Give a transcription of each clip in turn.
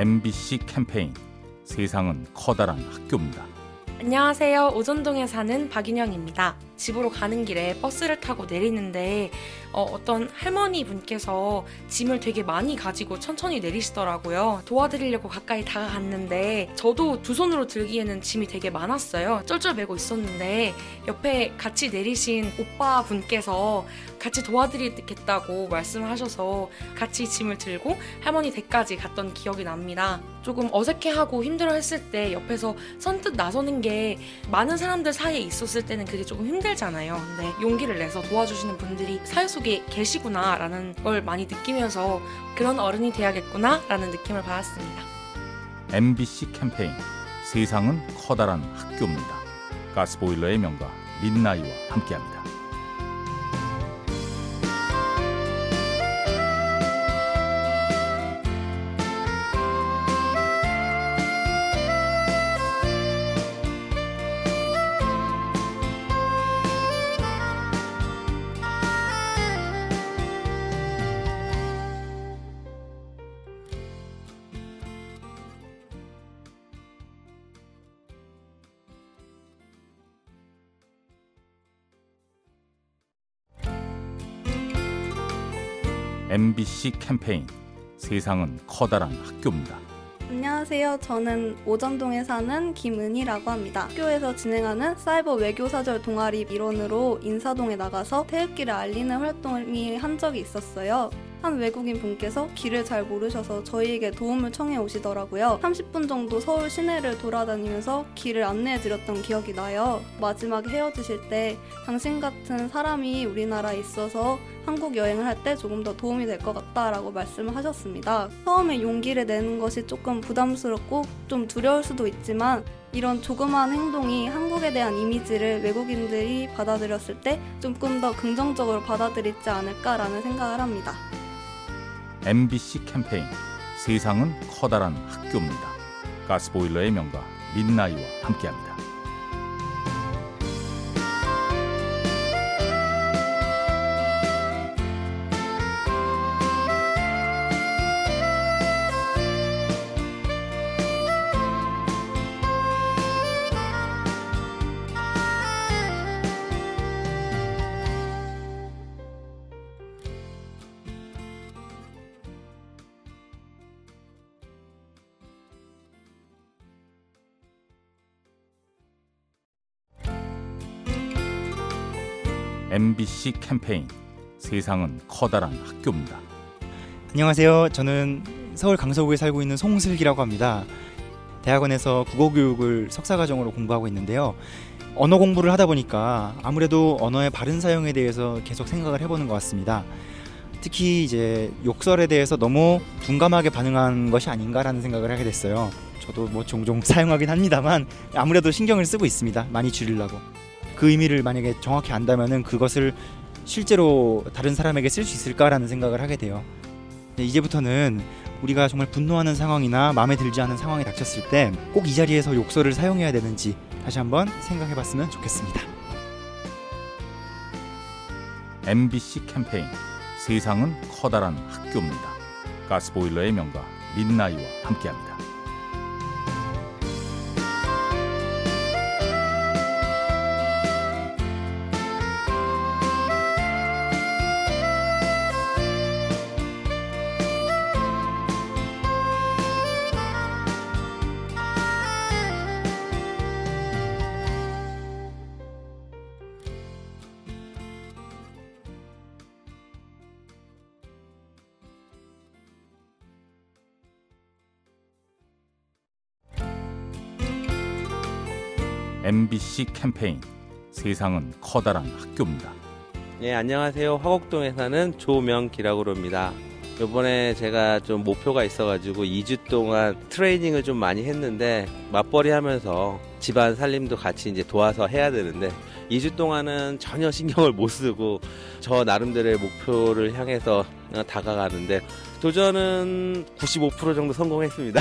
MBC 캠페인 세상은 커다란 학교입니다. 안녕하세요. 오전동에 사는 박인영입니다. 집으로 가는 길에 버스를 타고 내리는데 어떤 할머니 분께서 짐을 되게 많이 가지고 천천히 내리시더라고요. 도와드리려고 가까이 다가갔는데 저도 두 손으로 들기에는 짐이 되게 많았어요. 쩔쩔매고 있었는데 옆에 같이 내리신 오빠 분께서 같이 도와드리겠다고 말씀하셔서 같이 짐을 들고 할머니 댁까지 갔던 기억이 납니다. 조금 어색해하고 힘들어했을 때 옆에서 선뜻 나서는 게 많은 사람들 사이에 있었을 때는 그게 조금 힘들잖아요. 근데 용기를 내서 도와주시는 분들이 사회 속에 계시구나 라는 걸 많이 느끼면서 그런 어른이 돼야겠구나 라는 느낌을 받았습니다. MBC 캠페인 세상은 커다란 학교입니다. 가스보일러의 명가 민나이와 함께합니다. MBC 캠페인 세상은 커다란 학교입니다. 안녕하세요. 저는 오전동에 사는 김은희라고 합니다. 학교에서 진행하는 사이버 외교사절 동아리 일원으로 인사동에 나가서 태극기를 알리는 활동을 한 적이 있었어요. 한 외국인 분께서 길을 잘 모르셔서 저희에게 도움을 청해 오시더라고요. 30분 정도 서울 시내를 돌아다니면서 길을 안내해드렸던 기억이 나요. 마지막에 헤어지실 때 당신 같은 사람이 우리나라에 있어서 한국 여행을 할 때 조금 더 도움이 될 것 같다라고 말씀을 하셨습니다. 처음에 용기를 내는 것이 조금 부담스럽고 좀 두려울 수도 있지만 이런 조그마한 행동이 한국에 대한 이미지를 외국인들이 받아들였을 때 조금 더 긍정적으로 받아들이지 않을까라는 생각을 합니다. MBC 캠페인 세상은 커다란 학교입니다. 가스보일러의 명가 민나이와 함께합니다. MBC 캠페인 세상은 커다란 학교입니다. 안녕하세요. 저는 서울 강서구에 살고 있는 송슬기라고 합니다. 대학원에서 국어교육을 석사과정으로 공부하고 있는데요. 언어 공부를 하다 보니까 아무래도 언어의 바른 사용에 대해서 계속 생각을 해보는 것 같습니다. 특히 이제 욕설에 대해서 너무 둔감하게 반응한 것이 아닌가라는 생각을 하게 됐어요. 저도 종종 사용하긴 합니다만 아무래도 신경을 쓰고 있습니다. 많이 줄이려고. 그 의미를 만약에 정확히 안다면은 그것을 실제로 다른 사람에게 쓸 수 있을까라는 생각을 하게 돼요. 이제부터는 우리가 정말 분노하는 상황이나 마음에 들지 않은 상황이 닥쳤을 때 꼭 이 자리에서 욕설을 사용해야 되는지 다시 한번 생각해봤으면 좋겠습니다. MBC 캠페인 세상은 커다란 학교입니다. 가스보일러의 명가 민나이와 함께합니다. MBC 캠페인 세상은 커다란 학교입니다. 네, 안녕하세요. 화곡동에 사는 조명기라고 합니다. 이번에 제가 좀 목표가 있어가지고 2주 동안 트레이닝을 좀 많이 했는데 맞벌이 하면서 집안 살림도 같이 이제 도와서 해야 되는데 2주 동안은 전혀 신경을 못 쓰고 저 나름대로의 목표를 향해서 다가가는데 도전은 95% 정도 성공했습니다.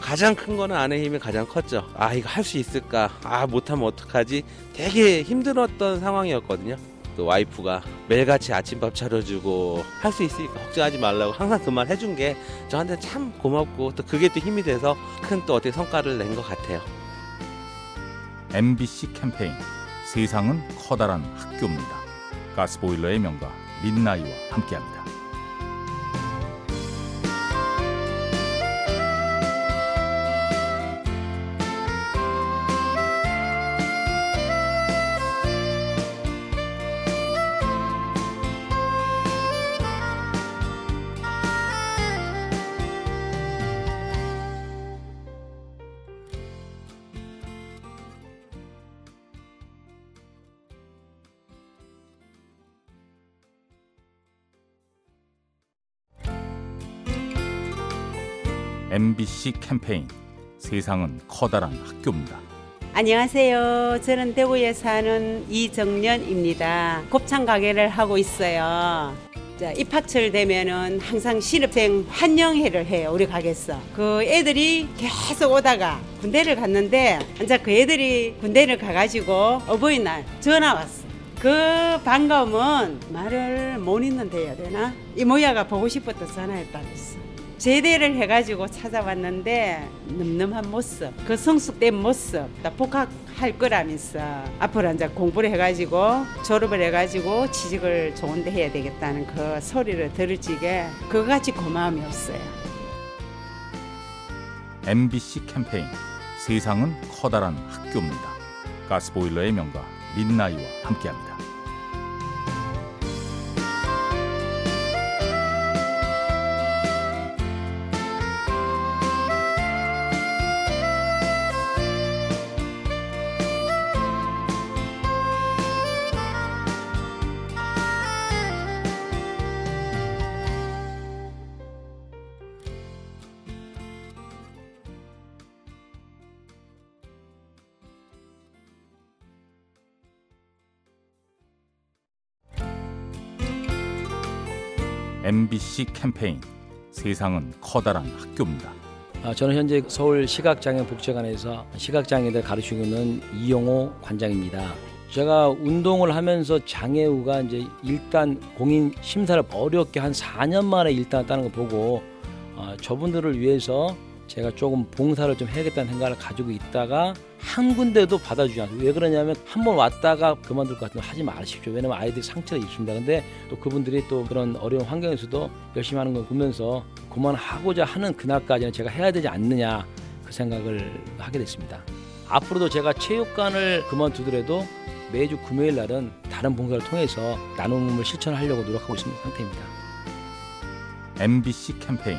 가장 큰 거는 아내 힘이 가장 컸죠. 이거 할 수 있을까? 못하면 어떡하지? 되게 힘들었던 상황이었거든요. 그 와이프가 매일같이 아침밥 차려주고 할 수 있으니까 걱정하지 말라고 항상 그 말 해준 게 저한테 참 고맙고 또 그게 또 힘이 돼서 큰 또 어떻게 성과를 낸 것 같아요. MBC 캠페인 세상은 커다란 학교입니다. 가스보일러의 명가 민나이와 함께합니다. MBC 캠페인 세상은 커다란 학교입니다. 안녕하세요. 저는 대구에 사는 이정년입니다. 곱창 가게를 하고 있어요. 자, 입학철 되면은 항상 신입생 환영회를 해요. 우리 가게에서. 그 애들이 계속 오다가 군대를 갔는데 이제 그 애들이 군대를 가가지고 어버이날 전화 왔어. 그 반가움은 말을 못 잊는다 해야 되나? 이모야가 보고 싶었다 전화했다고 했어. 제대를 해가지고 찾아왔는데 늠름한 모습, 그 성숙된 모습, 나 복학할 거라면서 앞으로 이제 공부를 해가지고 졸업을 해가지고 취직을 좋은 데 해야 되겠다는 그 소리를 들을 적에 그거같이 고마움이 없어요. MBC 캠페인 세상은 커다란 학교입니다. 가스보일러의 명가 민나이와 함께합니다. MBC 캠페인 세상은 커다란 학교입니다. 저는 현재 서울 시각장애복지관에서 시각장애인들 가르치고 있는 이영호 관장입니다. 제가 운동을 하면서 장애우가 이제 일단 공인 심사를 어렵게 한 4년 만에 일단 따는 거 보고 저분들을 위해서 제가 조금 봉사를 좀 해야겠다는 생각을 가지고 있다가 한 군데도 받아주지 않고, 왜 그러냐면 한 번 왔다가 그만둘 것 같으면 하지 마십시오. 왜냐면 아이들이 상처를 입습니다. 근데 또 그분들이 또 그런 어려운 환경에서도 열심히 하는 걸 보면서 그만하고자 하는 그날까지는 제가 해야 되지 않느냐, 그 생각을 하게 됐습니다. 앞으로도 제가 체육관을 그만두더라도 매주 금요일 날은 다른 봉사를 통해서 나눔을 실천하려고 노력하고 있는 상태입니다. MBC 캠페인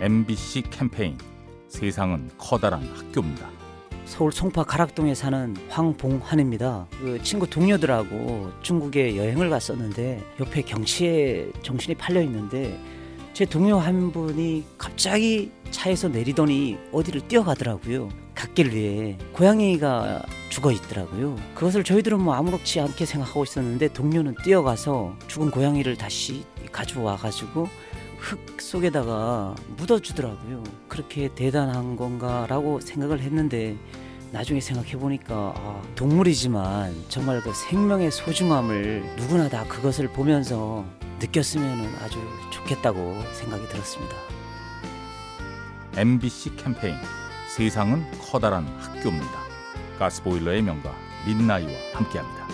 MBC 캠페인 세상은 커다란 학교입니다. 서울 송파 가락동에 사는 황봉환입니다. 그 친구 동료들하고 중국에 여행을 갔었는데 옆에 경치에 정신이 팔려 있는데 제 동료 한 분이 갑자기 차에서 내리더니 어디를 뛰어가더라고요. 갓길 위에 고양이가 죽어 있더라고요. 그것을 저희들은 뭐 아무렇지 않게 생각하고 있었는데 동료는 뛰어가서 죽은 고양이를 다시 가져와가지고 흙 속에다가 묻어주더라고요. 그렇게 대단한 건가라고 생각을 했는데 나중에 생각해보니까 동물이지만 정말 그 생명의 소중함을 누구나 다 그것을 보면서 느꼈으면 아주 좋겠다고 생각이 들었습니다. MBC 캠페인 세상은 커다란 학교입니다. 가스보일러의 명가 민나이와 함께합니다.